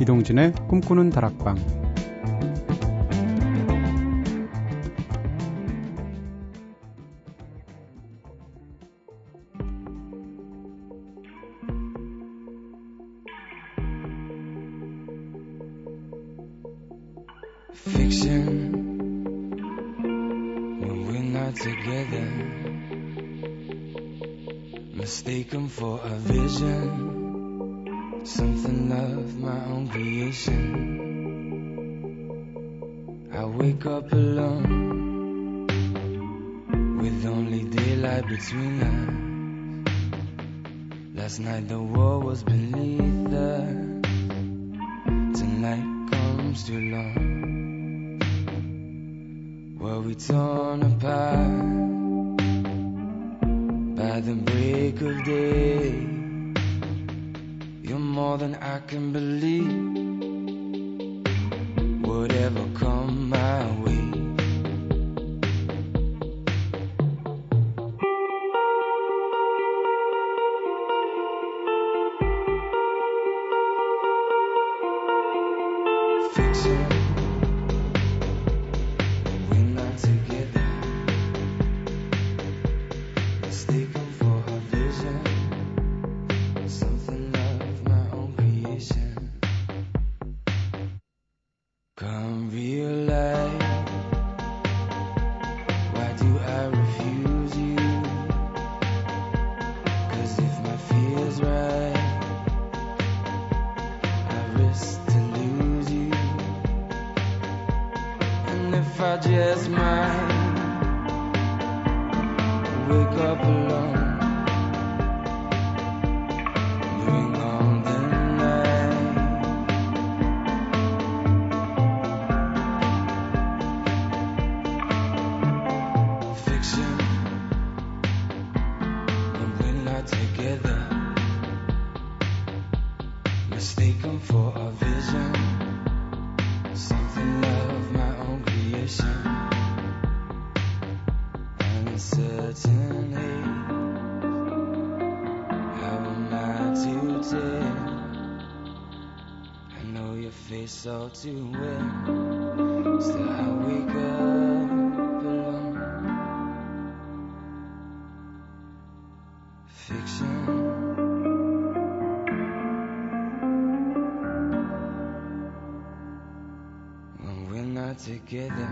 이동진의 꿈꾸는 다락방. Fiction when we're not together, mistaken for a vision. Something of my own creation. I wake up alone with only daylight between us. Last night the world was beneath us. Tonight comes too long. Were we torn apart by the break of day? You're more than I can believe. Whatever come my way. To win, still I wake up alone. Fiction. When we're not together,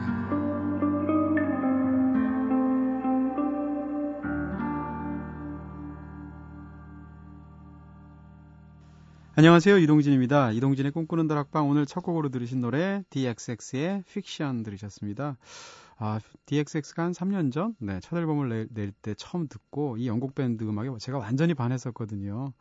안녕하세요. 이동진입니다. 이동진의 꿈꾸는 다락방, 오늘 첫 곡으로 들으신 노래 DXX의 픽션 들으셨습니다. DXX가 한 3년 전 첫 앨범을 낼 때 처음 듣고 이 영국 밴드 음악에 제가 완전히 반했었거든요.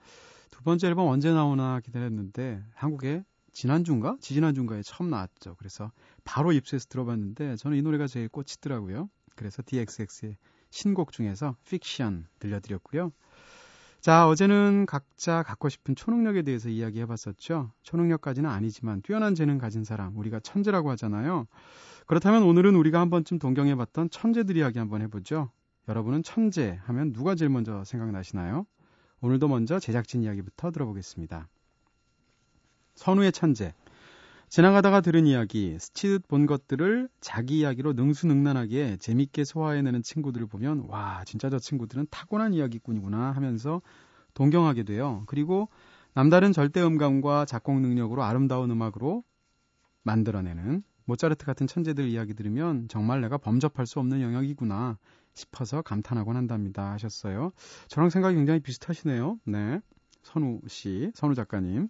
두 번째 앨범 언제 나오나 기다렸는데 한국에 지난주인가? 지지난주인가에 처음 나왔죠. 그래서 바로 입수해서 들어봤는데 저는 이 노래가 제일 꽂히더라고요. 그래서 DXX의 신곡 중에서 픽션 들려드렸고요. 자, 어제는 각자 갖고 싶은 초능력에 대해서 이야기해봤었죠. 초능력까지는 아니지만 뛰어난 재능 가진 사람, 우리가 천재라고 하잖아요. 그렇다면 오늘은 우리가 한 번쯤 동경해봤던 천재들 이야기 한번 해보죠. 여러분은 천재 하면 누가 제일 먼저 생각나시나요? 오늘도 먼저 제작진 이야기부터 들어보겠습니다. 선우의 천재. 지나가다가 들은 이야기, 스치듯 본 것들을 자기 이야기로 능수능란하게 재밌게 소화해내는 친구들을 보면 와, 진짜 저 친구들은 타고난 이야기꾼이구나 하면서 동경하게 돼요. 그리고 남다른 절대음감과 작곡 능력으로 아름다운 음악으로 만들어내는 모차르트 같은 천재들 이야기 들으면 정말 내가 범접할 수 없는 영역이구나 싶어서 감탄하곤 한답니다 하셨어요. 저랑 생각이 굉장히 비슷하시네요. 네. 선우 씨, 선우 작가님.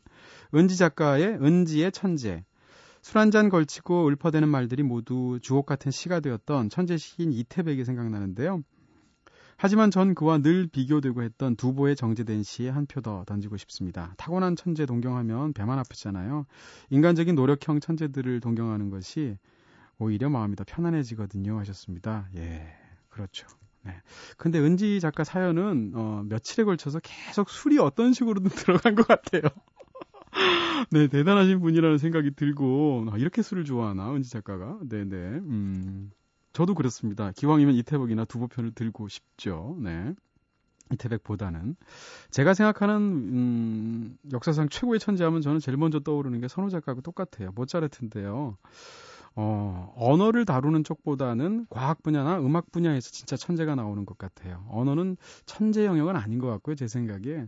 은지 작가의 은지의 천재. 술 한잔 걸치고 읊어대는 말들이 모두 주옥 같은 시가 되었던 천재 시인 이태백이 생각나는데요. 하지만 전 그와 늘 비교되고 했던 두보의 정제된 시에 한 표 더 던지고 싶습니다. 타고난 천재 동경하면 배만 아프잖아요. 인간적인 노력형 천재들을 동경하는 것이 오히려 마음이 더 편안해지거든요 하셨습니다. 예, 그렇죠. 네. 근데 은지 작가 사연은 며칠에 걸쳐서 계속 술이 어떤 식으로든 들어간 것 같아요. 네, 대단하신 분이라는 생각이 들고, 이렇게 술을 좋아하나 은지 작가가? 네네. 저도 그렇습니다. 기왕이면 이태백이나 두보편을 들고 싶죠. 네. 이태백보다는. 제가 생각하는 역사상 최고의 천재하면 저는 제일 먼저 떠오르는 게 선호 작가하고 똑같아요. 모차르트인데요. 언어를 다루는 쪽보다는 과학 분야나 음악 분야에서 진짜 천재가 나오는 것 같아요. 언어는 천재 영역은 아닌 것 같고요. 제 생각에.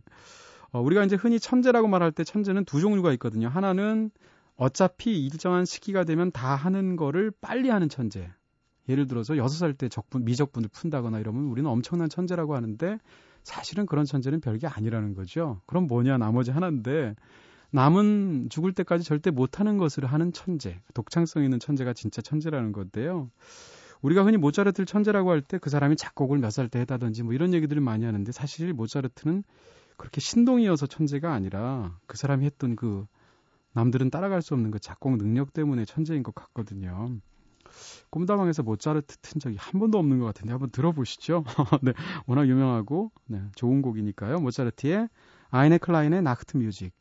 우리가 이제 흔히 천재라고 말할 때 천재는 두 종류가 있거든요. 하나는 어차피 일정한 시기가 되면 다 하는 거를 빨리 하는 천재. 예를 들어서 6살 때 미적분을 푼다거나 이러면 우리는 엄청난 천재라고 하는데 사실은 그런 천재는 별게 아니라는 거죠. 그럼 뭐냐, 나머지 하나인데 남은 죽을 때까지 절대 못하는 것을 하는 천재, 독창성 있는 천재가 진짜 천재라는 건데요. 우리가 흔히 모차르트를 천재라고 할 때 그 사람이 작곡을 몇 살 때 했다든지 뭐 이런 얘기들을 많이 하는데 사실 모차르트는 그렇게 신동이어서 천재가 아니라 그 사람이 했던 그 남들은 따라갈 수 없는 그 작곡 능력 때문에 천재인 것 같거든요. 꿈다방에서 모차르트 튼 적이 한 번도 없는 것 같은데 한번 들어보시죠. 네, 워낙 유명하고 네, 좋은 곡이니까요. 모차르트의 아이네 클라인의 나흐트 뮤직.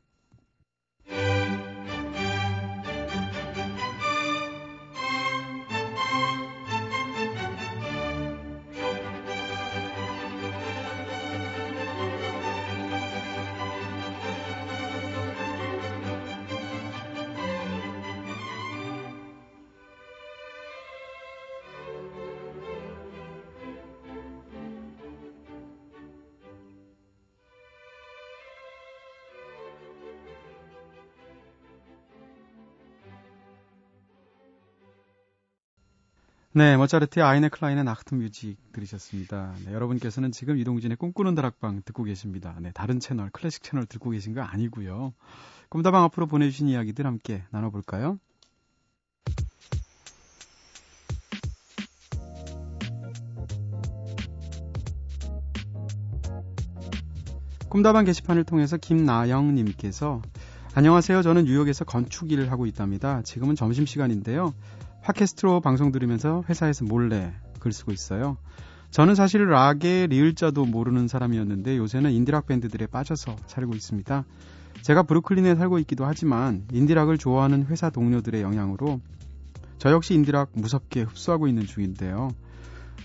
네, 모차르트의 아이네 클라인의 나흐트 뮤직 들으셨습니다. 네, 여러분께서는 지금 이동진의 꿈꾸는 다락방 듣고 계십니다. 네, 다른 채널, 클래식 채널 듣고 계신 거 아니고요. 꿈다방 앞으로 보내주신 이야기들 함께 나눠볼까요? 꿈다방 게시판을 통해서 김나영님께서 안녕하세요. 저는 뉴욕에서 건축 일을 하고 있답니다. 지금은 점심시간인데요. 팟캐스트로 방송 들으면서 회사에서 몰래 글 쓰고 있어요. 저는 사실 락의 리을자도 모르는 사람이었는데 요새는 인디락 밴드들에 빠져서 살고 있습니다. 제가 브루클린에 살고 있기도 하지만 인디락을 좋아하는 회사 동료들의 영향으로 저 역시 인디락 무섭게 흡수하고 있는 중인데요.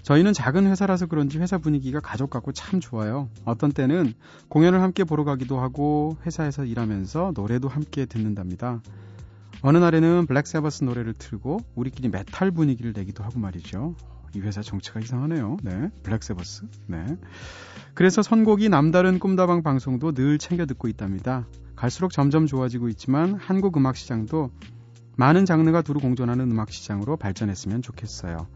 저희는 작은 회사라서 그런지 회사 분위기가 가족 같고 참 좋아요. 어떤 때는 공연을 함께 보러 가기도 하고 회사에서 일하면서 노래도 함께 듣는답니다. 어느 날에는 블랙 세바스 노래를 틀고 우리끼리 메탈 분위기를 내기도 하고 말이죠. 이 회사 정체가 이상하네요. 네, 블랙 세바스. 네. 그래서 선곡이 남다른 꿈다방 방송도 늘 챙겨 듣고 있답니다. 갈수록 점점 좋아지고 있지만 한국 음악 시장도 많은 장르가 두루 공존하는 음악 시장으로 발전했으면 좋겠어요.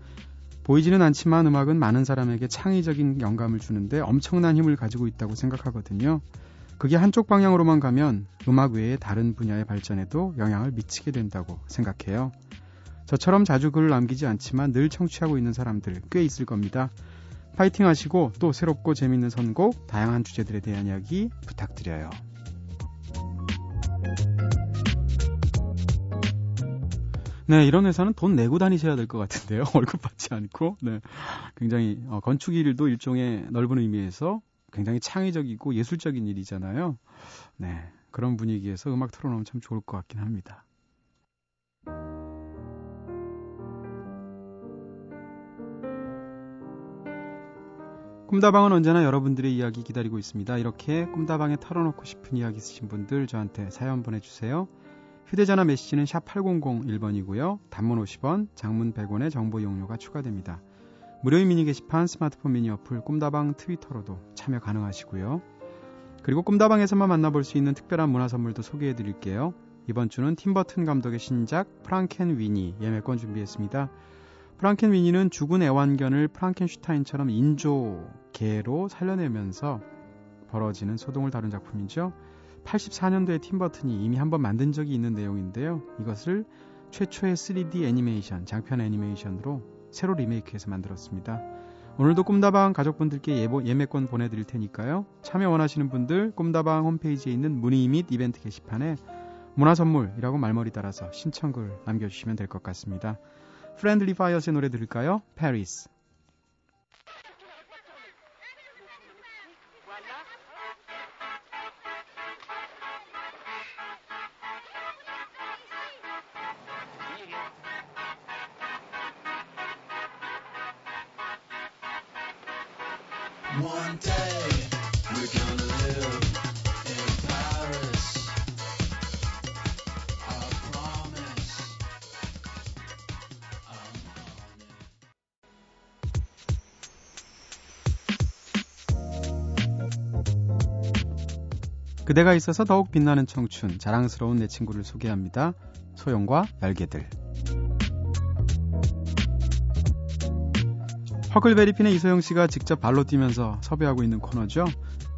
보이지는 않지만 음악은 많은 사람에게 창의적인 영감을 주는데 엄청난 힘을 가지고 있다고 생각하거든요. 그게 한쪽 방향으로만 가면 음악 외에 다른 분야의 발전에도 영향을 미치게 된다고 생각해요. 저처럼 자주 글을 남기지 않지만 늘 청취하고 있는 사람들 꽤 있을 겁니다. 파이팅 하시고 또 새롭고 재미있는 선곡, 다양한 주제들에 대한 이야기 부탁드려요. 네, 이런 회사는 돈 내고 다니셔야 될 것 같은데요. 월급 받지 않고. 네, 굉장히 건축 일도 일종의 넓은 의미에서 굉장히 창의적이고 예술적인 일이잖아요. 네, 그런 분위기에서 음악 틀어놓으면 참 좋을 것 같긴 합니다. 꿈다방은 언제나 여러분들의 이야기 기다리고 있습니다. 이렇게 꿈다방에 털어놓고 싶은 이야기 있으신 분들 저한테 사연 보내주세요. 휴대전화 메시지는 샵 8001번이고요. 단문 50원, 장문 100원의 정보 이용료가 추가됩니다. 무료인 미니 게시판, 스마트폰 미니 어플, 꿈다방 트위터로도 참여 가능하시고요. 그리고 꿈다방에서만 만나볼 수 있는 특별한 문화 선물도 소개해드릴게요. 이번 주는 팀버튼 감독의 신작 프랑켄 위니 예매권 준비했습니다. 프랑켄 위니는 죽은 애완견을 프랑켄슈타인처럼 인조개로 살려내면서 벌어지는 소동을 다룬 작품이죠. 84년도에 팀버튼이 이미 한번 만든 적이 있는 내용인데요. 이것을 최초의 3D 애니메이션, 장편 애니메이션으로 새로 리메이크해서 만들었습니다. 오늘도 꿈다방 가족분들께 예매권 보내드릴 테니까요. 참여 원하시는 분들 꿈다방 홈페이지에 있는 문의 및 이벤트 게시판에 문화선물이라고 말머리 따라서 신청글 남겨주시면 될 것 같습니다. 프렌들리 파이어스의 노래 들을까요? 페리스. One day we're gonna live in Paris. I promise. I'm on it. 그대가 있어서 더욱 빛나는 청춘, 자랑스러운 내 친구를 소개합니다. 소영과 얄개들. 허클베리핀의 이소영 씨가 직접 발로 뛰면서 섭외하고 있는 코너죠.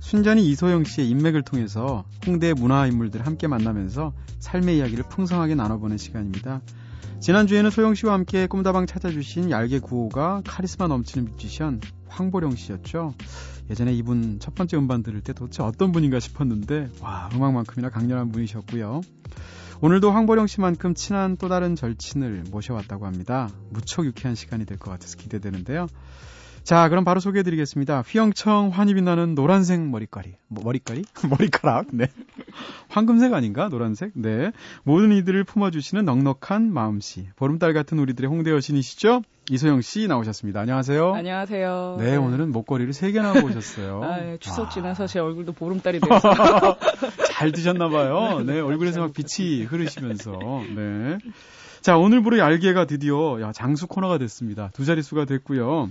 순전히 이소영 씨의 인맥을 통해서 홍대의 문화인물들 함께 만나면서 삶의 이야기를 풍성하게 나눠보는 시간입니다. 지난주에는 소영 씨와 함께 꿈다방 찾아주신 얄개 9호가 카리스마 넘치는 뮤지션 황보령 씨였죠. 예전에 이분 첫 번째 음반 들을 때 도대체 어떤 분인가 싶었는데 와, 음악만큼이나 강렬한 분이셨고요. 오늘도 황보령 씨만큼 친한 또 다른 절친을 모셔왔다고 합니다. 무척 유쾌한 시간이 될 것 같아서 기대되는데요. 자, 그럼 바로 소개해드리겠습니다. 휘영청 환히 빛나는 노란색 머리카락? 머리카락? 네. 황금색 아닌가? 노란색? 네. 모든 이들을 품어주시는 넉넉한 마음씨. 보름달 같은 우리들의 홍대 여신이시죠? 이소영 씨 나오셨습니다. 안녕하세요. 안녕하세요. 네, 오늘은 목걸이를 3개나 보셨어요. 아, 예, 추석 지나서 제 얼굴도 보름달이 돼서. 잘 드셨나봐요. 네, 얼굴에서 막 빛이 흐르시면서. 네. 자, 오늘부로 얄개가 드디어 장수 코너가 됐습니다. 2자릿수가 됐고요.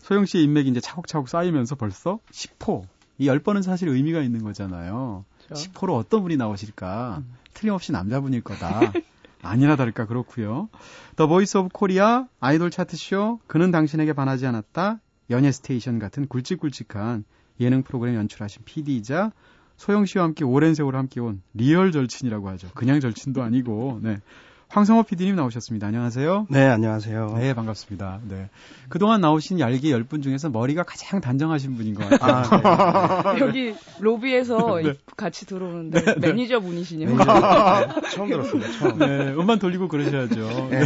소영 씨의 인맥이 이제 차곡차곡 쌓이면서 벌써 10호. 이 10번은 사실 의미가 있는 거잖아요. 그렇죠? 10호로 어떤 분이 나오실까? 틀림없이 남자분일 거다. 아니나 다를까 그렇고요. The Voice of Korea, 아이돌 차트쇼, 그는 당신에게 반하지 않았다, 연예 스테이션 같은 굵직굵직한 예능 프로그램 연출하신 PD이자 소영 씨와 함께 오랜 세월 함께 온 리얼 절친이라고 하죠. 그냥 절친도 아니고, 네. 황성호 PD님 나오셨습니다. 안녕하세요. 네, 안녕하세요. 네, 반갑습니다. 네. 그동안 나오신 얄개 10분 중에서 머리가 가장 단정하신 분인 것 같아요. 아, 네. 여기 로비에서 네. 같이 들어오는데 네, 네. 매니저 분이시네요. 네, 처음 들었습니다. 처음. 네, 음반 돌리고 그러셔야죠. 네.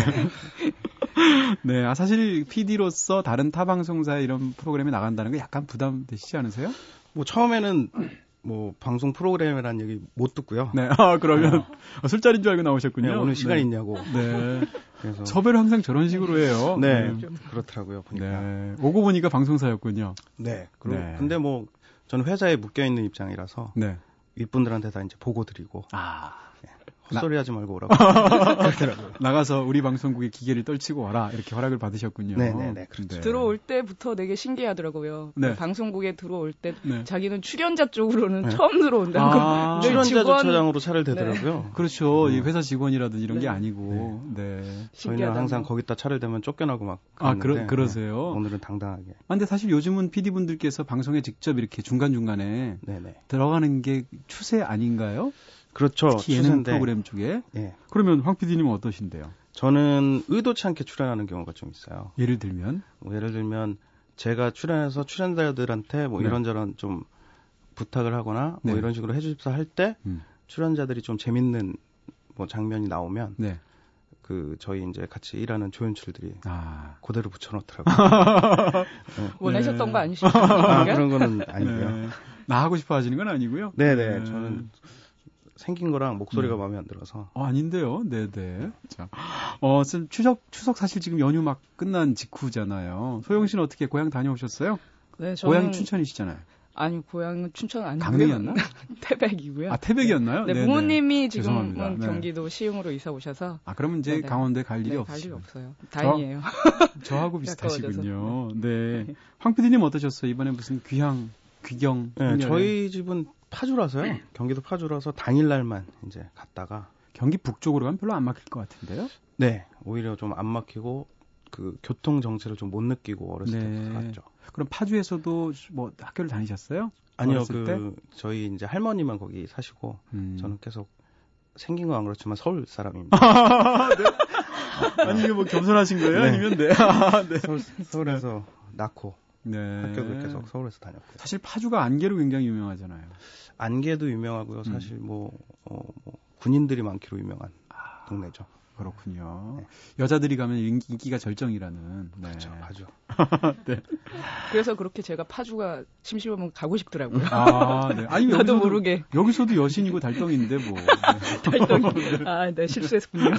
네, 아, 사실 PD로서 다른 타 방송사의 이런 프로그램에 나간다는 게 약간 부담되시지 않으세요? 뭐 처음에는 방송 프로그램이라는 얘기 못 듣고요. 네, 아, 그러면 술자리인 줄 알고 나오셨군요. 네, 오늘 시간 네. 있냐고. 네. 그래서 섭외를 항상 저런 식으로 해요. 네, 그렇더라고요. 보니까. 네. 오고 보니까 방송사였군요. 네. 그리고 네. 근데 뭐 저는 회사에 묶여 있는 입장이라서 네. 윗분들한테 다 이제 보고 드리고. 아. 네. 헛소리하지 말고 오라고. 나가서 우리 방송국의 기계를 떨치고 와라 이렇게 허락을 받으셨군요. 네네네. 그런데 들어올 때부터 되게 신기하더라고요. 네. 방송국에 들어올 때 네. 자기는 출연자 쪽으로는 네. 처음 들어온다고. 아, 출연자 주차장으로 차를 대더라고요. 네. 그렇죠. 회사 직원이라든지 이런 네. 게 아니고. 네. 네. 저희는 항상 거기다 차를 대면 쫓겨나고 막. 아, 그러세요. 네. 오늘은 당당하게. 아, 근데 사실 요즘은 PD 분들께서 방송에 직접 이렇게 중간 중간에 들어가는 게 추세 아닌가요? 그렇죠. 특히 예능 프로그램 쪽에. 네. 그러면 황 PD님은 어떠신데요? 저는 의도치 않게 출연하는 경우가 좀 있어요. 예를 들면? 제가 출연해서 출연자들한테 네. 이런저런 좀 부탁을 하거나 네. 이런 식으로 해주십사 할 때 출연자들이 좀 재밌는 장면이 나오면 네. 저희 이제 같이 일하는 조연출들이 그대로 붙여놓더라고요. 네. 원하셨던 거 아니시죠? 아, 그런 거는 아니고요. 네. 나 하고 싶어 하시는 건 아니고요? 네네. 저는 생긴 거랑 목소리가 마음에 안 들어서. 아닌데요. 네네. 자, 추석 사실 지금 연휴 막 끝난 직후잖아요. 소영 씨는 어떻게 고향 다녀오셨어요? 네, 저는 고향이 춘천이시잖아요. 아니, 고향은 춘천 아니고요. 강릉이었나? 태백이고요. 아, 태백이었나요? 네, 부모님이 지금은 경기도 시흥으로 이사 오셔서. 아, 그러면 이제 강원도에 갈 일이 없어요. 갈 일이 없어요. 다행이에요. 저하고 비슷하시군요. 네. 네. 황 PD님 어떠셨어요? 이번에 무슨 귀경? 네, 저희 집은 파주라서요. 경기도 파주라서 당일날만 이제 갔다가. 경기 북쪽으로 가면 별로 안 막힐 것 같은데요? 네. 오히려 좀 안 막히고 교통 정체를 좀 못 느끼고 어렸을 때부터 갔죠. 그럼 파주에서도 학교를 다니셨어요? 아니요. 저희 이제 할머니만 거기 사시고 저는 계속 생긴 건 안 그렇지만 서울 사람입니다. 네? 아니 이게 겸손하신 거예요? 네. 아니면 네. 서울에서 낳고. 네. 학교를 계속 서울에서 다녔고요. 사실 파주가 안개로 굉장히 유명하잖아요. 안개도 유명하고요. 사실 군인들이 많기로 유명한 동네죠. 그렇군요. 네. 여자들이 가면 인기가 절정이라는. 네. 그렇죠. 파주. 네. 그래서 그렇게 제가 파주가 심심하면 가고 싶더라고요. 아, 네. 아니, 나도 여기서도, 모르게. 여기서도 여신이고 달덩이인데 뭐. 달덩이. 아, 네. 실수했군요.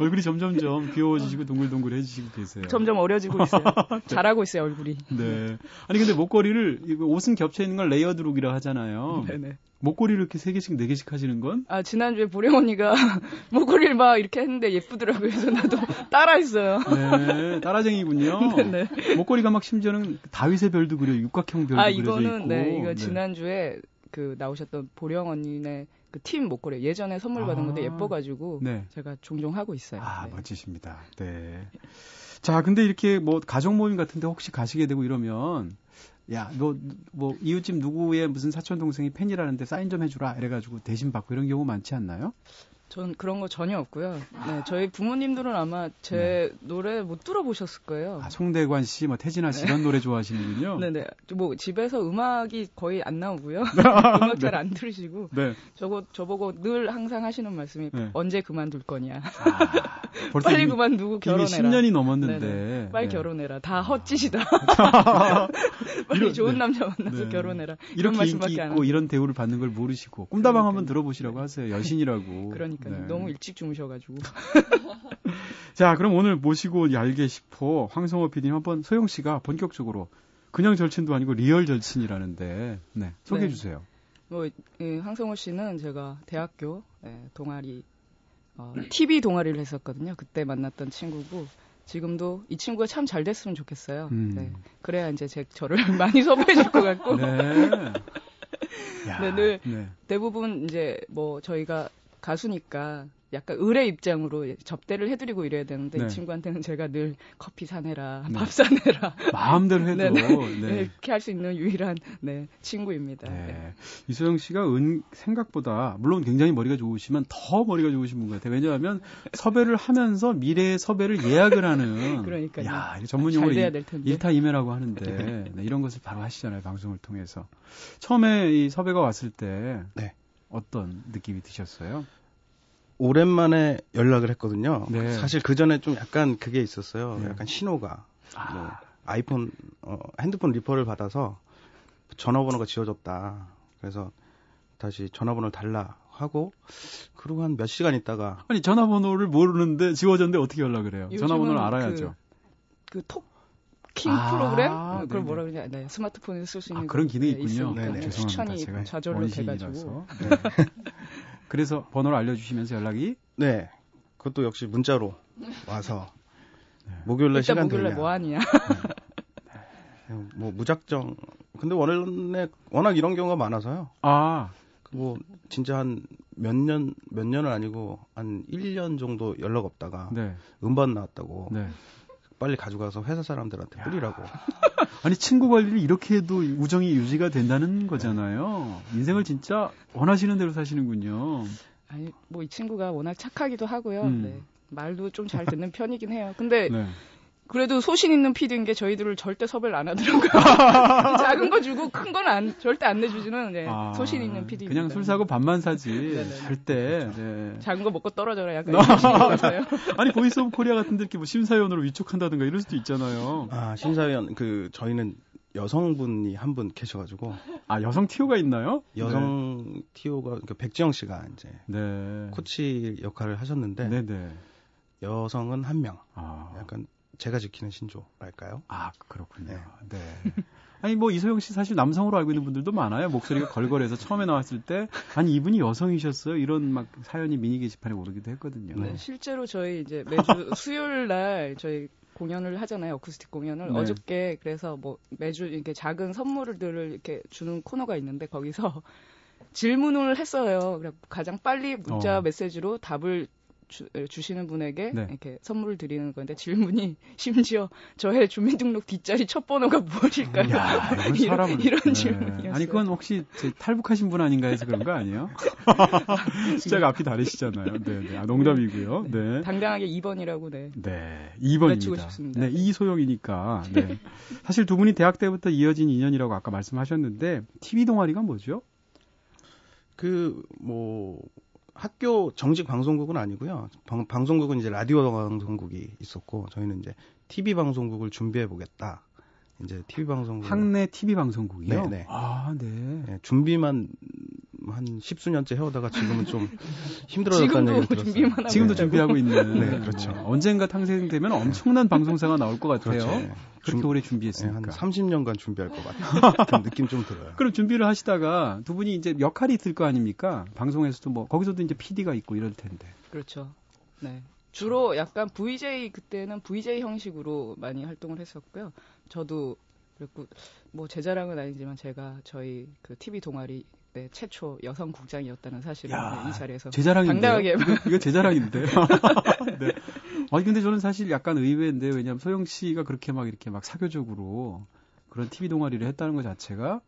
얼굴이 점점점 귀여워지시고 동글동글해지시고 계세요. 점점 어려지고 있어요. 네. 잘하고 있어요, 얼굴이. 네. 아니, 근데 목걸이를, 옷은 겹쳐 있는 걸 레이어드룩이라 하잖아요. 네네. 목걸이를 이렇게 3개씩, 4개씩 하시는 건? 아, 지난주에 보령 언니가 목걸이를 막 이렇게 했는데 예쁘더라고요. 그래서 나도 따라했어요. 네, 따라쟁이군요. 네네. 목걸이가 막 심지어는 다윗의 별도 그려, 육각형 별도 그려져 있고. 아, 이거는, 네, 이거 네. 지난주에 그 나오셨던 보령 언니네 그 팀 목걸이 예전에 선물 받은 건데 예뻐가지고 네. 제가 종종 하고 있어요. 아, 네. 멋지십니다. 네. 자, 근데 이렇게 뭐 가족 모임 같은데 혹시 가시게 되고 이러면 야, 너 뭐 이웃집 누구의 무슨 사촌 동생이 팬이라는데 사인 좀 해주라 이래가지고 대신 받고 이런 경우 많지 않나요? 전 그런 거 전혀 없고요. 네, 저희 부모님들은 아마 제 네. 노래 못 들어보셨을 거예요. 아, 송대관 씨, 뭐 태진아 씨 네. 이런 노래 좋아하시는군요. 네네. 뭐 집에서 음악이 거의 안 나오고요. 음악 잘 안 네. 들으시고. 네. 저보고 늘 항상 하시는 말씀이 네. 언제 그만둘 거냐. 아, 벌써 빨리 그만두고 결혼해라. 이미 10년이 넘었는데. 네네. 빨리 네. 결혼해라. 다 헛짓이다. 빨리 이런, 좋은 네. 남자 만나서 네. 결혼해라. 이런 이렇게 인기 있고 이런 대우를 받는 걸 모르시고. 꿈다방 그러니까. 한번 들어보시라고 하세요. 여신이라고. 그러니까. 네. 너무 일찍 주무셔가지고. 자, 그럼 오늘 모시고 얄개 싶어 황성호 PD님 한번 소영 씨가 본격적으로 그냥 절친도 아니고 리얼 절친이라는데 네, 소개해 네. 주세요. 뭐 황성호 씨는 제가 대학교 동아리 TV 동아리를 했었거든요. 그때 만났던 친구고 지금도 이 친구가 참 잘 됐으면 좋겠어요. 네, 그래야 이제 저를 많이 섭외해 줄 것 같고. 네. 야, 네, 늘 네. 대부분 이제 뭐 저희가 가수니까 약간 의뢰 입장으로 접대를 해드리고 이래야 되는데 네. 이 친구한테는 제가 늘 커피 사내라, 네. 밥 사내라. 마음대로 해도. 네. 이렇게 할 수 있는 유일한 네, 친구입니다. 네. 네. 이소영 씨가 생각보다 물론 굉장히 머리가 좋으시면 더 머리가 좋으신 분 같아요. 왜냐하면 섭외를 하면서 미래의 섭외를 예약을 하는. 그러니까요. 야, 전문용어로 일타이매라고 하는데 네, 이런 것을 바로 하시잖아요. 방송을 통해서. 처음에 이 섭외가 왔을 때 네. 어떤 느낌이 드셨어요? 오랜만에 연락을 했거든요. 네. 사실 그 전에 좀 약간 그게 있었어요. 네. 약간 신호가 뭐 아이폰 핸드폰 리퍼를 받아서 전화번호가 지워졌다. 그래서 다시 전화번호를 달라 하고 그러고 한 몇 시간 있다가 아니 전화번호를 모르는데 지워졌는데 어떻게 연락을 해요? 전화번호를 알아야죠. 그 톡 킹 프로그램? 그걸 뭐라 그러냐? 네, 스마트폰에서 쓸 수 있는 그런 기능이 있군요. 네, 추천이 좌절로 돼가지고. 네. 그래서 번호를 알려주시면서 연락이? 네, 그것도 역시 문자로 와서 네. 목요일날 시간 되냐? 목요일날 뭐 하냐? 네. 네. 뭐 무작정. 근데 원래 워낙 이런 경우가 많아서요. 아, 뭐 진짜 한 몇 년은 아니고 한 1년 정도 연락 없다가 네. 음반 나왔다고. 네. 빨리 가져가서 회사 사람들한테 뿌리라고. 아니 친구 관리를 이렇게 해도 우정이 유지가 된다는 거잖아요. 인생을 진짜 원하시는 대로 사시는군요. 아니 뭐 이 친구가 워낙 착하기도 하고요. 네. 말도 좀 잘 듣는 편이긴 해요. 근데 네. 그래도 소신 있는 PD인 게 저희들을 절대 섭외를 안 하더라고요. 작은 거 주고 큰 건 절대 안 내주지는 네, 아, 소신 있는 PD입니다. 그냥 술 사고 밥만 사지. 네네. 절대. 네. 작은 거 먹고 떨어져라. 약간 이런 식이었어요. 아니 보이스 오브 코리아 같은 데 이렇게 뭐 심사위원으로 위촉한다든가 이럴 수도 있잖아요. 아 심사위원 그 저희는 여성분이 한 분 계셔가지고. 아 여성 티오가 있나요? 여성 네. 티오가 그러니까 백지영 씨가 이제 네. 코치 역할을 하셨는데 네네. 여성은 한 명. 아. 약간 제가 지키는 신조랄까요? 아 그렇군요. 네. 네. 아니 뭐 이소영 씨 사실 남성으로 알고 있는 분들도 많아요. 목소리가 걸걸해서 처음에 나왔을 때 아니 이분이 여성이셨어요? 이런 막 사연이 미니 게시판에 오르기도 했거든요. 네, 실제로 저희 이제 매주 수요일 날 저희 공연을 하잖아요. 어쿠스틱 공연을. 네. 어저께 그래서 뭐 매주 이렇게 작은 선물들을 이렇게 주는 코너가 있는데 거기서 질문을 했어요. 그래서 가장 빨리 문자 메시지로 답을 주시는 분에게 네. 이렇게 선물을 드리는 건데 질문이 심지어 저의 주민등록 뒷자리 첫 번호가 무엇일까요? 야, 이런 네. 질문이었어요. 아니 그건 혹시 탈북하신 분 아닌가 해서 그런 거 아니에요? 숫자가 앞이 다르시잖아요. 네, 네. 아, 농담이고요. 네. 네. 당당하게 2번이라고 네. 네, 2번입니다. 외치고 싶습니다. 네, 이소영이니까. 네. 사실 두 분이 대학 때부터 이어진 인연이라고 아까 말씀하셨는데 TV 동아리가 뭐죠? 그 뭐 학교 정식 방송국은 아니고요. 방송국은 이제 라디오 방송국이 있었고, 저희는 이제 TV 방송국을 준비해 보겠다. 이제 TV 방송국. 학내 TV 방송국이요? 네네. 아, 네. 네. 준비만 한 십수년째 해오다가 지금은 좀 힘들어졌다는 얘기를 들었어요. 지금도 준비하고 있는. 네, 그렇죠. 언젠가 탕생되면 엄청난 방송사가 나올 것 같아요. 그렇죠. 그렇게 오래 준비했으니까. 네, 한 30년간 준비할 것 같아요. 느낌 좀 들어요. 그럼 준비를 하시다가 두 분이 이제 역할이 있을 거 아닙니까? 방송에서도 뭐, 거기서도 이제 PD가 있고 이럴 텐데. 그렇죠. 네. 주로 약간 VJ, 그때는 VJ 형식으로 많이 활동을 했었고요. 저도 그랬고, 뭐 제 자랑은 아니지만 제가 저희 그 TV 동아리 때 최초 여성 국장이었다는 사실을 이 자리에서 제 당당하게. 이거 제 자랑인데. 네. 아니 근데 저는 사실 약간 의외인데, 왜냐하면 소영 씨가 그렇게 막 이렇게 막 사교적으로 그런 TV 동아리를 했다는 것 자체가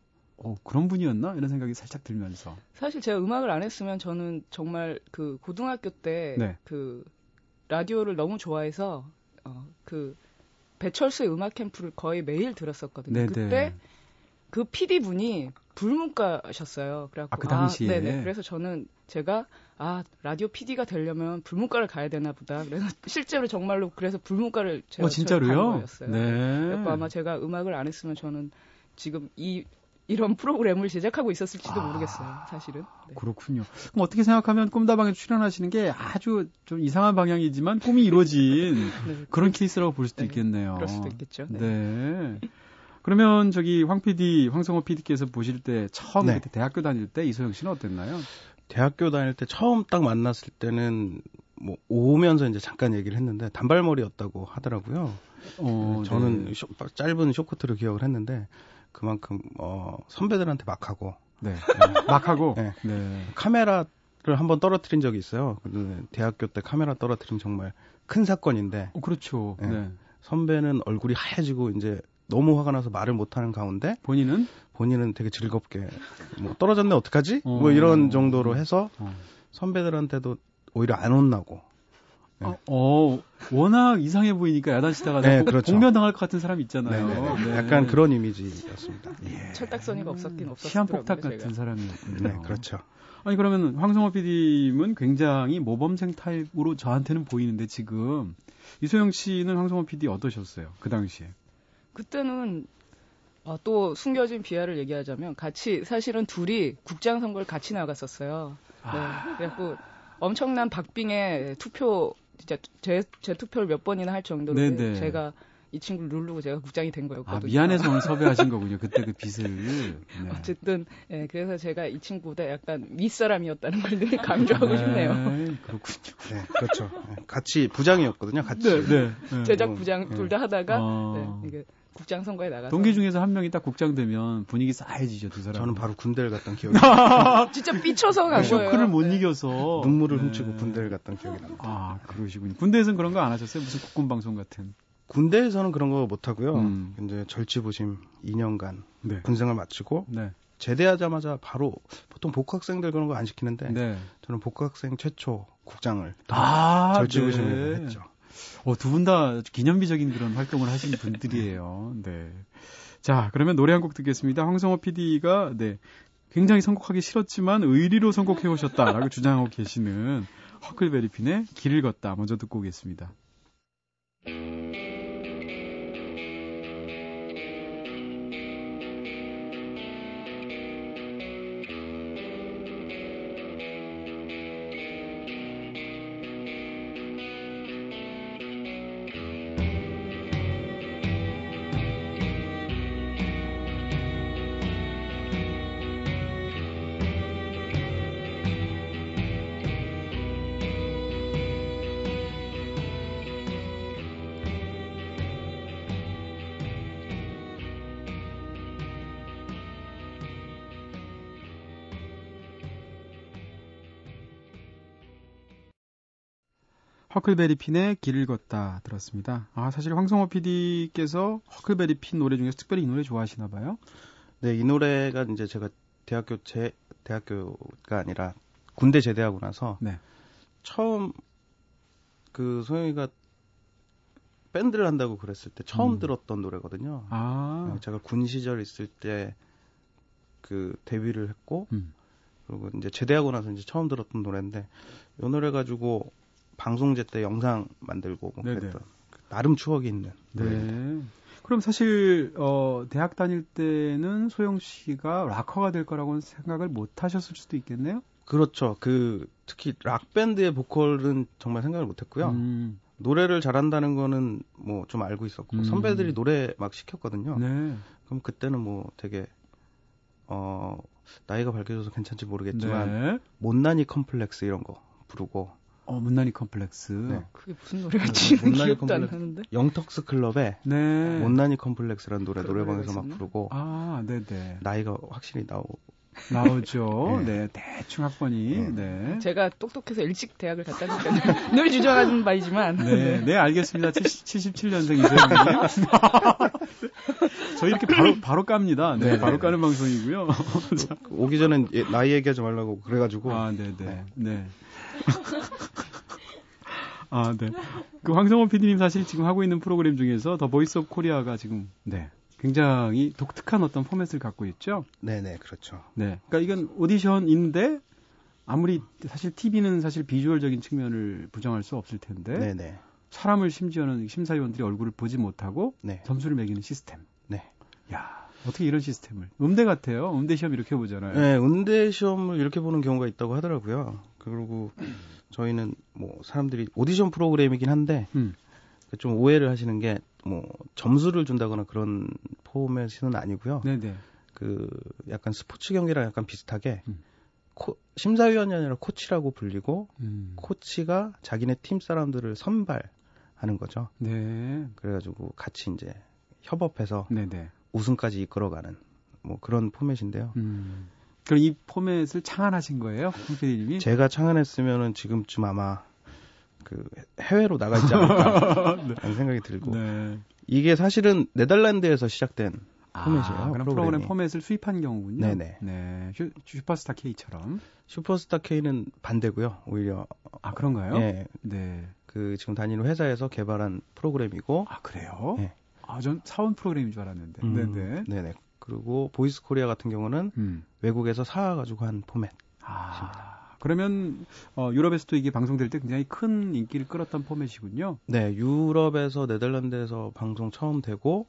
그런 분이었나? 이런 생각이 살짝 들면서. 사실 제가 음악을 안 했으면 저는 정말 그 고등학교 때 그 라디오를 너무 좋아해서 그 배철수의 음악 캠프를 거의 매일 들었었거든요. 네네. 그때 그 PD 분이 불문과셨어요. 그래갖고 그 당시에. 네네. 그래서 저는 제가 라디오 PD가 되려면 불문과를 가야 되나 보다. 그래서 실제로 정말로 그래서 불문과를 제가 진짜로요? 간 거였어요. 네. 그래서 아마 제가 음악을 안 했으면 저는 지금 이런 프로그램을 제작하고 있었을지도 모르겠어요, 사실은. 네. 그렇군요. 그럼 어떻게 생각하면 꿈다방에 출연하시는 게 아주 좀 이상한 방향이지만 꿈이 이루어진 네. 그런 케이스라고 볼 수도 있겠네요. 그럴 수도 있겠죠. 네. 네. 그러면 저기 황 PD, 황성호 PD께서 보실 때 처음 그때 대학교 다닐 때 이소영 씨는 어땠나요? 대학교 다닐 때 처음 딱 만났을 때는 뭐 오면서 이제 잠깐 얘기를 했는데 단발머리였다고 하더라고요. 저는 짧은 쇼커트를 기억을 했는데 그만큼 선배들한테 막 하고 막 하고 카메라를 한번 떨어뜨린 적이 있어요. 대학교 때 카메라 떨어뜨린 정말 큰 사건인데. 그렇죠. 네. 선배는 얼굴이 하얘지고 이제 너무 화가 나서 말을 못 하는 가운데 본인은 되게 즐겁게 뭐 떨어졌네 어떡하지? 뭐 이런 정도로 해서 선배들한테도 오히려 안 혼나고. 네. 워낙 이상해 보이니까 야단치다가 공면당할 것 같은 사람이 있잖아요. 네. 약간 그런 이미지였습니다. 예. 철딱서니가 없었긴 없었어요. 시한폭탁 같은 사람이었군요. 네, 그렇죠. 아니 그러면 황성호 PD님은 굉장히 모범생 타입으로 저한테는 보이는데 지금 이소영 씨는 황성호 PD 어떠셨어요? 그 당시에? 그때는 또 숨겨진 비하를 얘기하자면 같이 사실은 둘이 국장 선거를 같이 나갔었어요. 네. 그래갖고 엄청난 박빙의 투표, 진짜 제 투표를 몇 번이나 할 정도로 네네. 제가 이 친구를 누르고 제가 국장이 된 거였거든요. 미안해서 오늘 섭외하신 거군요. 그때 그 빚을. 네. 어쨌든 그래서 제가 이 친구보다 약간 윗사람이었다는 걸 늘 강조하고 싶네요. 그렇군요. 네, 그렇죠. 같이 부장이었거든요. 같이. 제작 부장 둘 다 하다가 이게 국장 선거에 나가서 동기 중에서 한 명이 딱 국장 되면 분위기 싸해지죠, 두 사람. 저는 바로 군대를 갔던 기억이 나요. 진짜 삐쳐서 간 거예요. 쇼크를 못 이겨서 눈물을 훔치고 군대를 갔던 기억이 납니다. 그러시군요. 군대에서는 그런 거 안 하셨어요? 무슨 국군 방송 같은. 군대에서는 그런 거 못 하고요. 이제 절치부심 2년간 군생활 마치고 제대하자마자 바로 보통 복학생들 그런 거 안 시키는데 저는 복학생 최초 국장을 절치부심을 했죠. 두 분 다 기념비적인 그런 활동을 하신 분들이에요. 네. 자, 그러면 노래 한 곡 듣겠습니다. 황성호 PD가 굉장히 선곡하기 싫었지만 의리로 선곡해 오셨다라고 주장하고 계시는 허클베리핀의 길을 걷다 먼저 듣고 오겠습니다. 허클베리핀의 길을 걷다 들었습니다. 사실 황성호 PD께서 허클베리핀 노래 중에서 특별히 이 노래 좋아하시나 봐요? 네, 이 노래가 이제 제가 대학교가 아니라 군대 제대하고 나서 처음 그 소영이가 밴드를 한다고 그랬을 때 처음 들었던 노래거든요. 제가 군 시절 있을 때 그 데뷔를 했고 그리고 이제 제대하고 나서 이제 처음 들었던 노래인데 이 노래 가지고 방송제 때 영상 만들고 뭐 그랬던 나름 추억이 있는. 네. 그럼 사실 대학 다닐 때는 소영 씨가 락커가 될 거라고는 생각을 못 하셨을 수도 있겠네요. 그렇죠. 특히 락 밴드의 보컬은 정말 생각을 못 했고요. 노래를 잘한다는 거는 뭐 좀 알고 있었고 선배들이 노래 막 시켰거든요. 네. 그럼 그때는 뭐 되게 나이가 밝혀져서 괜찮지 모르겠지만 못난이 컴플렉스 이런 거 부르고 못난이 컴플렉스. 네. 그게 무슨 노래였지? 못난이 컴플렉스. 영턱스 클럽의 못난이 컴플렉스라는 노래 노래방에서 막 부르고. 아, 네네. 나이가 확실히 나오죠. 네. 대충 학번이. 네. 제가 똑똑해서 일찍 대학을 갔다니까 늘 주저하는 말이지만. 네. 네, 알겠습니다. 77년생 이소영님. 저희 이렇게 바로 깝니다. 네, 바로 까는 방송이고요. 오기 전엔 나이 얘기하지 말라고 그래가지고. 아, 네네. 네. 아, 네. 그 황성호 PD님 사실 지금 하고 있는 프로그램 중에서 더 보이스 오브 코리아가 지금 굉장히 독특한 어떤 포맷을 갖고 있죠. 네네, 그렇죠. 네. 그러니까 이건 오디션인데 아무리 사실 TV는 사실 비주얼적인 측면을 부정할 수 없을 텐데 네네. 사람을 심지어는 심사위원들이 얼굴을 보지 못하고 점수를 매기는 시스템. 네. 야, 어떻게 이런 시스템을. 음대 같아요. 음대 시험 이렇게 보잖아요. 네, 음대 시험을 이렇게 보는 경우가 있다고 하더라고요. 그리고 저희는 뭐 사람들이 오디션 프로그램이긴 한데 좀 오해를 하시는 게 뭐 점수를 준다거나 그런 포맷은 아니고요. 네네. 그 약간 스포츠 경기랑 약간 비슷하게 심사위원이 아니라 코치라고 불리고 코치가 자기네 팀 사람들을 선발하는 거죠. 네. 그래가지고 같이 이제 협업해서 우승까지 이끌어가는 뭐 그런 포맷인데요. 그럼 이 포맷을 창안하신 거예요? 홍피디님이? 제가 창안했으면은 지금쯤 아마 해외로 나가 있지 않을까 네. 라는 생각이 들고 이게 사실은 네덜란드에서 시작된 포맷이에요. 그럼 프로그램 포맷을 수입한 경우군요. 네네. 네. 슈퍼스타 K처럼. 슈퍼스타 K는 반대고요. 오히려 그런가요? 네. 네. 그 지금 다니는 회사에서 개발한 프로그램이고. 아 그래요? 네. 아 전 사원 프로그램인 줄 알았는데. 네네. 그리고 보이스 코리아 같은 경우는 외국에서 사와가지고 한 포맷입니다. 그러면 유럽에서도 이게 방송될 때 굉장히 큰 인기를 끌었던 포맷이군요. 네, 유럽에서 네덜란드에서 방송 처음 되고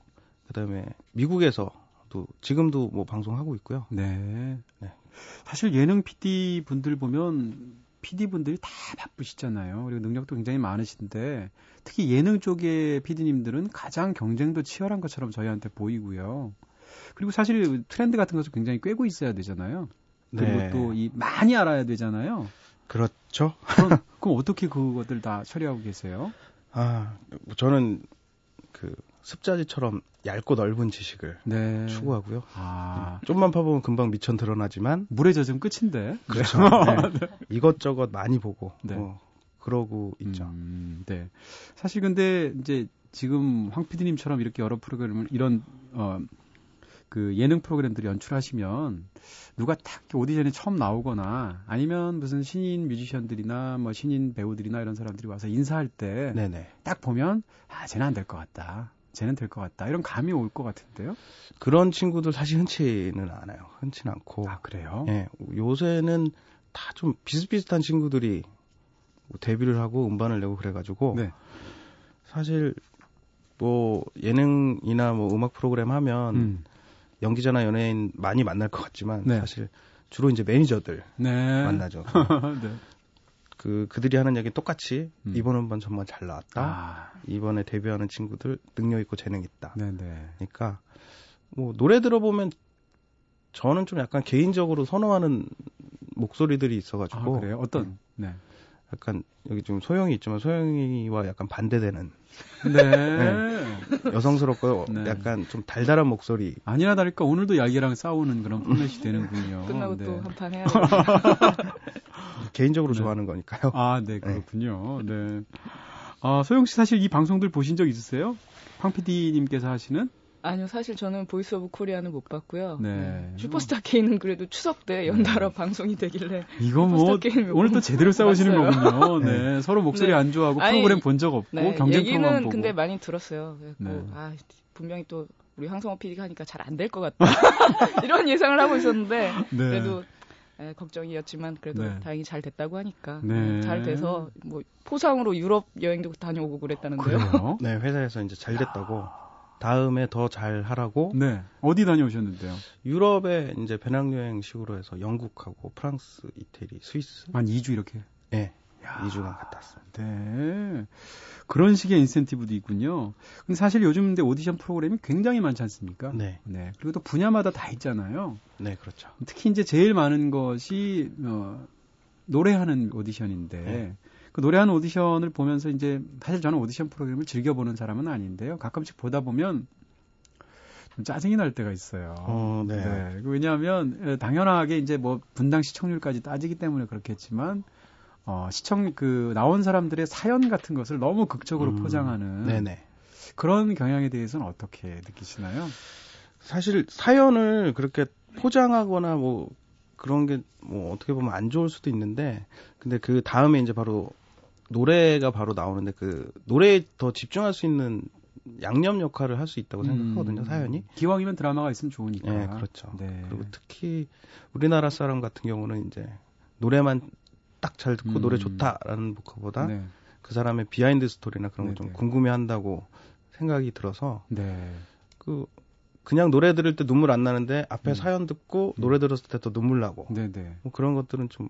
그다음에 미국에서도 지금도 뭐 방송하고 있고요. 네. 사실 예능 PD 분들 보면 PD 분들이 다 바쁘시잖아요. 그리고 능력도 굉장히 많으신데 특히 예능 쪽의 PD님들은 가장 경쟁도 치열한 것처럼 저희한테 보이고요. 그리고 사실 트렌드 같은 것도 굉장히 꿰고 있어야 되잖아요. 그리고 또 많이 알아야 되잖아요. 그렇죠. 그럼 어떻게 그것들 다 처리하고 계세요? 아, 저는 습자지처럼 얇고 넓은 지식을 추구하고요. 좀만 파보면 금방 미천 드러나지만 물에 젖으면 끝인데. 그렇죠. 네. 이것저것 많이 보고 그러고 있죠. 네. 사실 근데 이제 지금 황 PD님처럼 이렇게 여러 프로그램을 이런 그 예능 프로그램들을 연출하시면 누가 딱 오디션에 처음 나오거나 아니면 무슨 신인 뮤지션들이나 뭐 신인 배우들이나 이런 사람들이 와서 인사할 때 딱 보면 쟤는 안 될 것 같다. 쟤는 될 것 같다. 이런 감이 올 것 같은데요. 그런 친구들 사실 흔치는 않아요. 흔치는 않고. 아, 그래요? 예. 요새는 다 좀 비슷비슷한 친구들이 데뷔를 하고 음반을 내고 그래가지고 사실 뭐 예능이나 뭐 음악 프로그램 하면 연기자나 연예인 많이 만날 것 같지만 사실 주로 이제 매니저들 만나죠. 그들이 하는 얘기 똑같이 이번 음반 정말 잘 나왔다. 이번에 데뷔하는 친구들 능력 있고 재능 있다. 그러니까 뭐 노래 들어보면 저는 좀 약간 개인적으로 선호하는 목소리들이 있어가지고. 아, 그래요? 어떤? 네. 약간 여기 지금 소영이 있지만 소영이와 약간 반대되는 여성스럽고 약간 좀 달달한 목소리 아니나 다를까 오늘도 얄개랑 싸우는 그런 포맷이 되는군요. 끝나고 또 한판 해야 개인적으로 좋아하는 거니까요. 아, 네, 그렇군요. 네. 아, 소영 씨 사실 이 방송들 보신 적 있으세요? 황 PD님께서 하시는? 아니요, 사실 저는 보이스 오브 코리아는 못 봤고요. 슈퍼스타 K는 그래도 추석 때 연달아 방송이 되길래. 이거 뭐 오늘 또 제대로 싸우시는 거군요. 서로 목소리 안 좋아하고 프로그램 본 적 없고 경쟁 프로만 보고. 얘기는 근데 많이 들었어요. 분명히 또 우리 황성호 PD가 하니까 잘 안 될 것 같다. 이런 예상을 하고 있었는데 그래도 네, 걱정이었지만 그래도 네. 다행히 잘 됐다고 하니까 네. 잘 돼서 뭐 포상으로 유럽 여행도 다녀오고 그랬다는데요. 네, 회사에서 이제 잘 됐다고 다음에 더 잘 하라고. 네. 어디 다녀오셨는데요? 유럽에 이제 배낭여행식으로 해서 영국하고 프랑스, 이태리, 스위스 한 2주 이렇게. 네. 2주간 갔다 왔습니다. 네. 그런 식의 인센티브도 있군요. 근데 사실 요즘 오디션 프로그램이 굉장히 많지 않습니까? 네. 네. 그리고 또 분야마다 다 있잖아요. 네, 그렇죠. 특히 이제 제일 많은 것이, 노래하는 오디션인데, 네. 그 노래하는 오디션을 보면서 이제, 사실 저는 오디션 프로그램을 즐겨보는 사람은 아닌데요. 가끔씩 보다 보면, 좀 짜증이 날 때가 있어요. 네. 네. 왜냐하면, 당연하게 이제 분당 시청률까지 따지기 때문에 그렇겠지만, 나온 사람들의 사연 같은 것을 너무 극적으로 포장하는 네네. 그런 경향에 대해서는 어떻게 느끼시나요? 사실 사연을 그렇게 포장하거나 뭐 그런 게 뭐 어떻게 보면 안 좋을 수도 있는데, 근데 그 다음에 이제 바로 노래가 바로 나오는데 그 노래에 더 집중할 수 있는 양념 역할을 할 수 있다고 생각하거든요, 사연이. 기왕이면 드라마가 있으면 좋으니까. 네, 그렇죠. 네. 그리고 특히 우리나라 사람 같은 경우는 이제 노래만 딱 잘 듣고 노래 좋다라는 보컬보다 네. 그 사람의 비하인드 스토리나 그런 걸 좀 궁금해한다고 생각이 들어서 네. 그냥 노래 들을 때 눈물 안 나는데 앞에 사연 듣고 노래 들었을 때 또 눈물 나고 뭐 그런 것들은 좀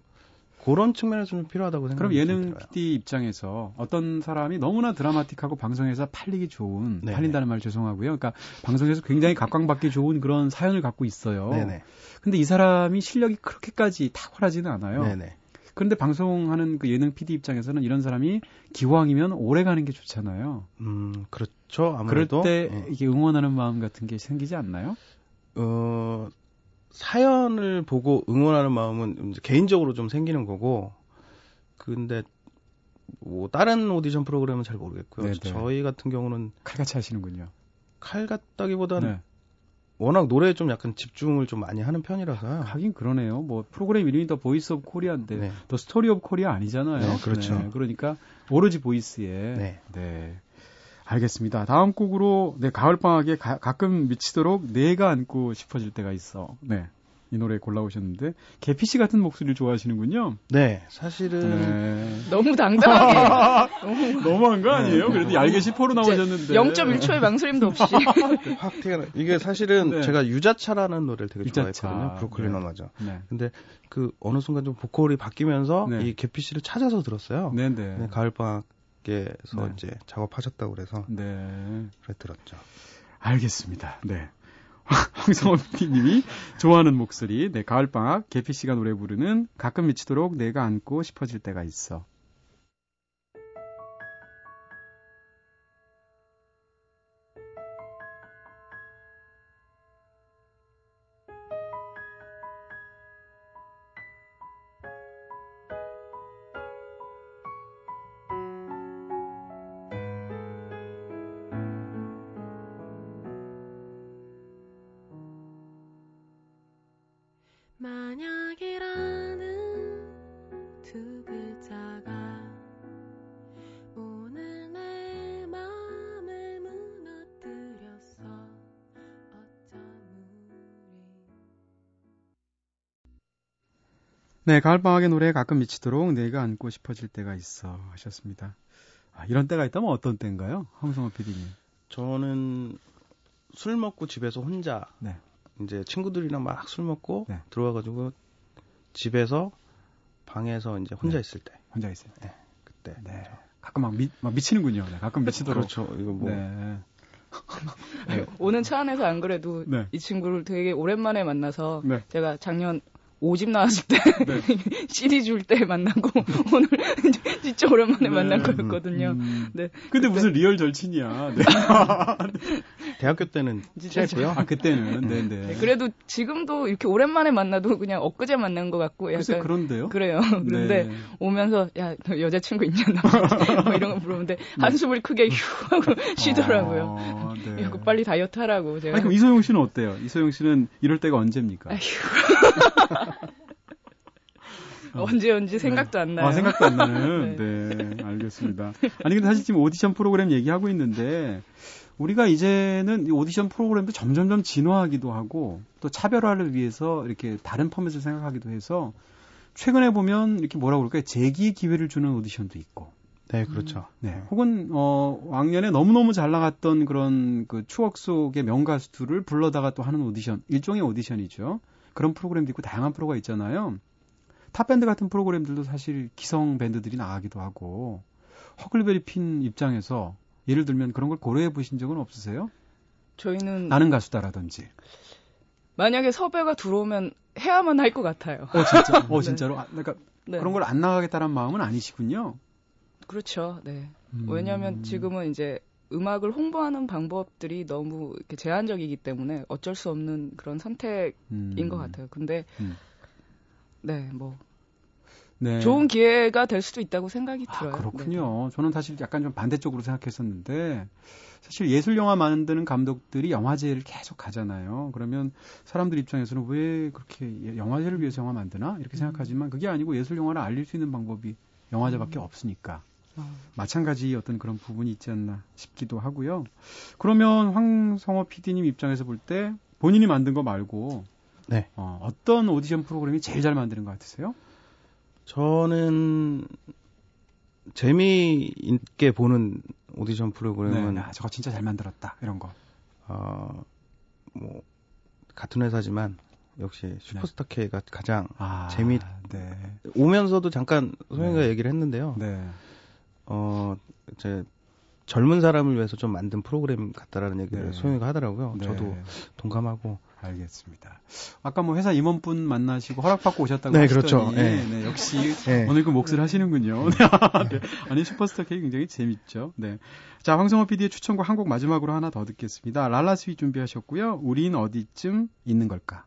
그런 측면에서 좀 필요하다고 생각합니다. 그럼 예능 PD 입장에서 어떤 사람이 너무나 드라마틱하고 방송에서 팔리기 좋은 네네. 팔린다는 말 죄송하고요. 그러니까 방송에서 굉장히 각광받기 좋은 그런 사연을 갖고 있어요. 네네. 근데 이 사람이 실력이 그렇게까지 탁월하지는 않아요. 네네. 그런데 방송하는 그 예능 PD 입장에서는 이런 사람이 기왕이면 오래 가는 게 좋잖아요. 그렇죠. 아무래도. 그럴 때 이게 응원하는 마음 같은 게 생기지 않나요? 사연을 보고 응원하는 마음은 개인적으로 좀 생기는 거고, 근데 뭐 다른 오디션 프로그램은 잘 모르겠고요. 네네. 저희 같은 경우는 칼같이 하시는군요. 칼같다기보다는. 네. 워낙 노래에 좀 약간 집중을 좀 많이 하는 편이라서. 하긴 그러네요. 뭐 프로그램 이름이 The Voice of Korea인데 네. The Story of Korea 아니잖아요. 네, 그렇죠. 네, 그러니까 오로지 보이스에. 네. 네. 알겠습니다. 다음 곡으로 가을방학에 가끔 미치도록 내가 안고 싶어질 때가 있어. 네. 이 노래 골라오셨는데 개피씨 같은 목소리를 좋아하시는군요. 네, 사실은 너무 당당하게 너무한 거 아니에요? 그래도 얄개씨 포로 나오셨는데 0.1초의 망설임도 없이 확 티가 나. 이게 사실은 제가 유자차라는 노래를 되게 좋아했거든요. 브로콜리 너마저. 네. 근데 그 어느 순간 좀 보컬이 바뀌면서 이 개피씨를 찾아서 들었어요. 네네. 가을방학에서 이제 작업하셨다고 그래서 그래 들었죠. 알겠습니다. 네. 황성호 PD님이 좋아하는 목소리, 가을방학 개피씨가 노래 부르는 가끔 미치도록 내가 안고 싶어질 때가 있어. 네, 가을방학의 노래에 가끔 미치도록 내가 안고 싶어질 때가 있어 하셨습니다. 아, 이런 때가 있다면 어떤 때인가요? 황성호 PD님. 저는 술 먹고 집에서 혼자 이제 친구들이랑 막 술 먹고 들어와가지고 집에서 방에서 이제 혼자 있을 때. 혼자 있을 때. 네, 그때. 네. 가끔 막 미치는군요. 네, 가끔 미치도록. 그렇죠. 이거 뭐. 네. 오는 차 안에서 안 그래도 이 친구를 되게 오랜만에 만나서 제가 작년 5집 나왔을 때 CD 줄 때 만나고 오늘 진짜 오랜만에 만난 거였거든요. 네. 근데 무슨 리얼 절친이야. 네. 대학교 때는 친했고요. 아, 그때는. 네. 그래도 지금도 이렇게 오랜만에 만나도 그냥 엊그제 만난 것 같고 약간. 글쎄 그런데요? 그래요. 그런데 오면서 야, 너 여자친구 있냐? 뭐 이런 거 물어보는데 한숨을 크게 휴 하고 쉬더라고요. 이거 빨리 다이어트 하라고 제가. 아니, 그럼 이소영 씨는 어때요? 이소영 씨는 이럴 때가 언제입니까? 아휴. 언제 생각도 안 나요. 아, 생각도 안 나는. 네, 알겠습니다. 아니 근데 사실 지금 오디션 프로그램 얘기하고 있는데 우리가 이제는 오디션 프로그램도 점점점 진화하기도 하고 또 차별화를 위해서 이렇게 다른 포맷을 생각하기도 해서 최근에 보면 이렇게 뭐라고 그럴까요? 재기 기회를 주는 오디션도 있고. 네, 그렇죠. 네. 혹은, 왕년에 너무너무 잘 나갔던 그런 그 추억 속의 명가수들을 불러다가 또 하는 오디션, 일종의 오디션이죠. 그런 프로그램도 있고 다양한 프로가 있잖아요. 탑밴드 같은 프로그램들도 사실 기성 밴드들이 나가기도 하고, 허클베리핀 입장에서 예를 들면 그런 걸 고려해 보신 적은 없으세요? 저희는. 나는 가수다라든지. 만약에 섭외가 들어오면 해야만 할 것 같아요. 진짜? 진짜로? 네. 그러니까 네. 그런 걸 안 나가겠다는 마음은 아니시군요. 그렇죠. 네. 왜냐하면 지금은 이제 음악을 홍보하는 방법들이 너무 이렇게 제한적이기 때문에 어쩔 수 없는 그런 선택인 것 같아요. 근데 네, 뭐 네. 좋은 기회가 될 수도 있다고 생각이 들어요. 그렇군요. 네. 저는 사실 약간 좀 반대쪽으로 생각했었는데 사실 예술 영화 만드는 감독들이 영화제를 계속 가잖아요. 그러면 사람들 입장에서는 왜 그렇게 영화제를 위해서 영화 만드나 이렇게 생각하지만 그게 아니고 예술 영화를 알릴 수 있는 방법이 영화제밖에 없으니까. 마찬가지 어떤 그런 부분이 있지 않나 싶기도 하고요. 그러면 황성호 PD님 입장에서 볼 때 본인이 만든 거 말고 네. 어떤 오디션 프로그램이 제일 잘 만드는 것 같으세요? 저는 재미있게 보는 오디션 프로그램은 네. 저거 진짜 잘 만들었다 이런 거. 뭐 같은 회사지만 역시 슈퍼스타 K가 가장 네. 오면서도 잠깐 소영이가 네. 얘기를 했는데요. 네. 제 젊은 사람을 위해서 좀 만든 프로그램 같다라는 얘기를 네. 소영이가 하더라고요. 네. 저도 동감하고. 알겠습니다. 아까 뭐 회사 임원분 만나시고 허락받고 오셨다고 하시더니 네, 그렇죠. 네. 네, 역시 네. 오늘 그 몫을 하시는군요. 네. 아니 슈퍼스타 K 굉장히 재밌죠. 네. 자, 황성호 PD의 추천과 한 곡 마지막으로 하나 더 듣겠습니다. 랄라스윗 준비하셨고요. 우린 어디쯤 있는 걸까?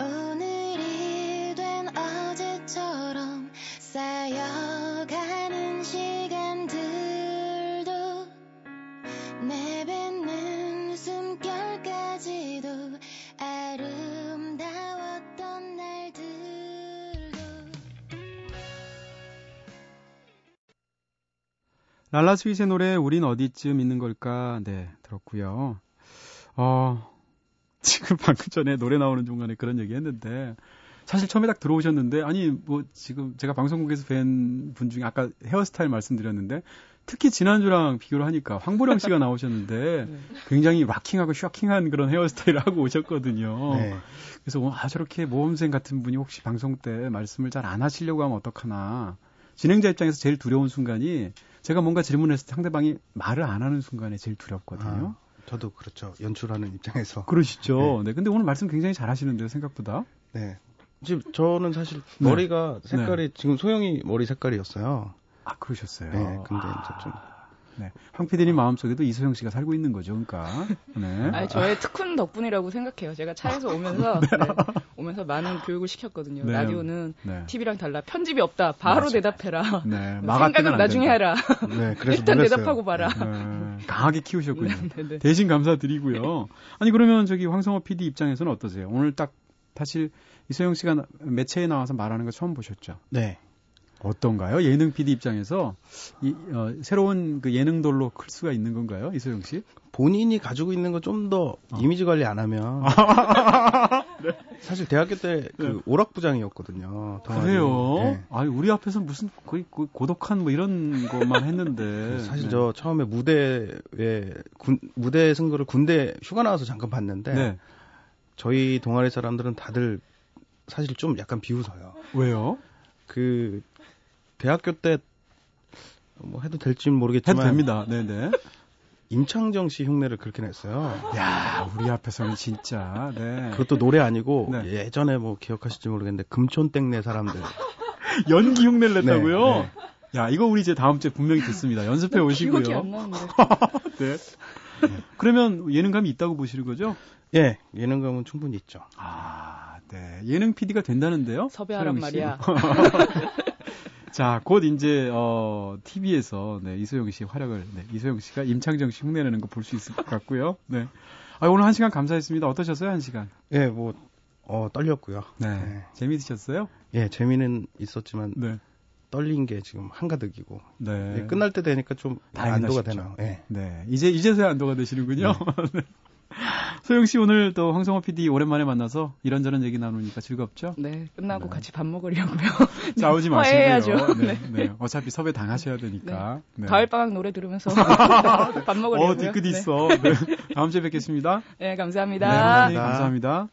오늘이 된 어제처럼 쌓여가는 시간들도 내뱉는 숨결까지도 아름다웠던 날들도 랄라스윗의 노래 우린 어디쯤 있는 걸까? 네, 들었고요. 지금 방금 전에 노래 나오는 중간에 그런 얘기 했는데 사실 처음에 딱 들어오셨는데 아니 뭐 지금 제가 방송국에서 뵌 분 중에 아까 헤어스타일 말씀드렸는데 특히 지난주랑 비교를 하니까 황보령 씨가 나오셨는데 네. 굉장히 락킹하고 쇼킹한 그런 헤어스타일을 하고 오셨거든요. 네. 그래서 저렇게 모험생 같은 분이 혹시 방송 때 말씀을 잘 안 하시려고 하면 어떡하나. 진행자 입장에서 제일 두려운 순간이 제가 뭔가 질문했을 때 상대방이 말을 안 하는 순간에 제일 두렵거든요. 저도 그렇죠. 연출하는 입장에서. 그러시죠. 네. 근데 오늘 말씀 굉장히 잘 하시는데요, 생각보다. 네. 지금 저는 사실 머리가 네. 색깔이, 네. 지금 소영이 머리 색깔이었어요. 아, 그러셨어요? 네. 근데 이제 좀. 네. 황 PD님 마음속에도 이소영 씨가 살고 있는 거죠, 그러니까. 네. 아니, 저의 특훈 덕분이라고 생각해요. 제가 차에서 오면서, 네. 오면서 많은 교육을 시켰거든요. 네. 라디오는 네. TV랑 달라. 편집이 없다. 바로 맞아. 대답해라. 네. 생각은 나중에 된다. 해라. 네, 그래서 일단 놀랐어요. 대답하고 봐라. 네. 강하게 키우셨군요. 네, 네. 대신 감사드리고요. 아니, 그러면 저기 황성호 PD 입장에서는 어떠세요? 오늘 딱, 사실 이소영 씨가 매체에 나와서 말하는 거 처음 보셨죠? 네. 어떤가요? 예능 PD 입장에서 새로운 그 예능돌로 클 수가 있는 건가요? 이소영 씨? 본인이 가지고 있는 거 좀 더 이미지 관리 안 하면 네. 사실 대학교 때 그 네. 오락부장이었거든요. 그래요? 네. 아니 우리 앞에서 무슨 거의 고독한 뭐 이런 것만 했는데 사실 네. 저 처음에 무대 선거를 군대 휴가 나와서 잠깐 봤는데 네. 저희 동아리 사람들은 다들 사실 좀 약간 비웃어요. 왜요? 그 대학교 때 뭐 해도 될지는 모르겠지만 해도 됩니다. 네네. 임창정 씨 흉내를 그렇게 냈어요. 야, 우리 앞에서는 진짜. 네. 그것도 노래 아니고 네. 예전에 뭐 기억하실지 모르겠는데 금촌땡네 사람들 연기 흉내를 냈다고요? 네, 네. 야, 이거 우리 이제 다음 주에 분명히 듣습니다. 연습해 오시고요. 기억이 안 나는데. 네. 네. 그러면 예능감이 있다고 보시는 거죠? 예, 예능감은 충분히 있죠. 네. 예능 PD가 된다는데요? 섭외하란 말이야. 자, 곧 이제, TV에서, 네, 이소영 씨 활약을, 네, 이소영 씨가 임창정 씨 흉내내는 거 볼 수 있을 것 같고요. 네. 오늘 한 시간 감사했습니다. 어떠셨어요, 한 시간? 예, 뭐, 떨렸고요. 네. 네. 재미있으셨어요? 예, 재미는 있었지만 네. 떨린 게 지금 한가득이고 네. 예, 끝날 때 되니까 좀 안도가 되나요? 예. 네. 이제서야 안도가 되시는군요. 네. 소영 씨 오늘 또 황성호 PD 오랜만에 만나서 이런저런 얘기 나누니까 즐겁죠? 네, 끝나고 네. 같이 밥 먹으려고요. 싸우지 마시고요. 네, 네. 네. 어차피 섭외 당하셔야 되니까. 네. 네. 가을방학 노래 들으면서 밥 먹으려고요. 뒤끝이 네. 있어. 네. 다음 주에 뵙겠습니다. 네, 감사합니다. 네, 감사합니다. 감사합니다.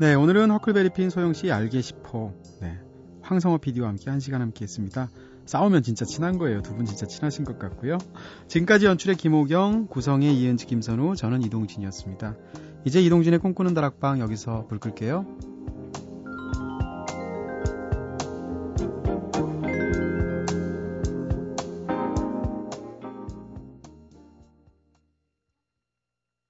네, 오늘은 허클베리핀 소영 씨 알게 싶어. 네, 황성호 PD와 함께 1시간 함께했습니다. 싸우면 진짜 친한 거예요. 두 분 진짜 친하신 것 같고요. 지금까지 연출의 김호경, 구성의 이은지, 김선우, 저는 이동진이었습니다. 이제 이동진의 꿈꾸는 다락방 여기서 불 끌게요.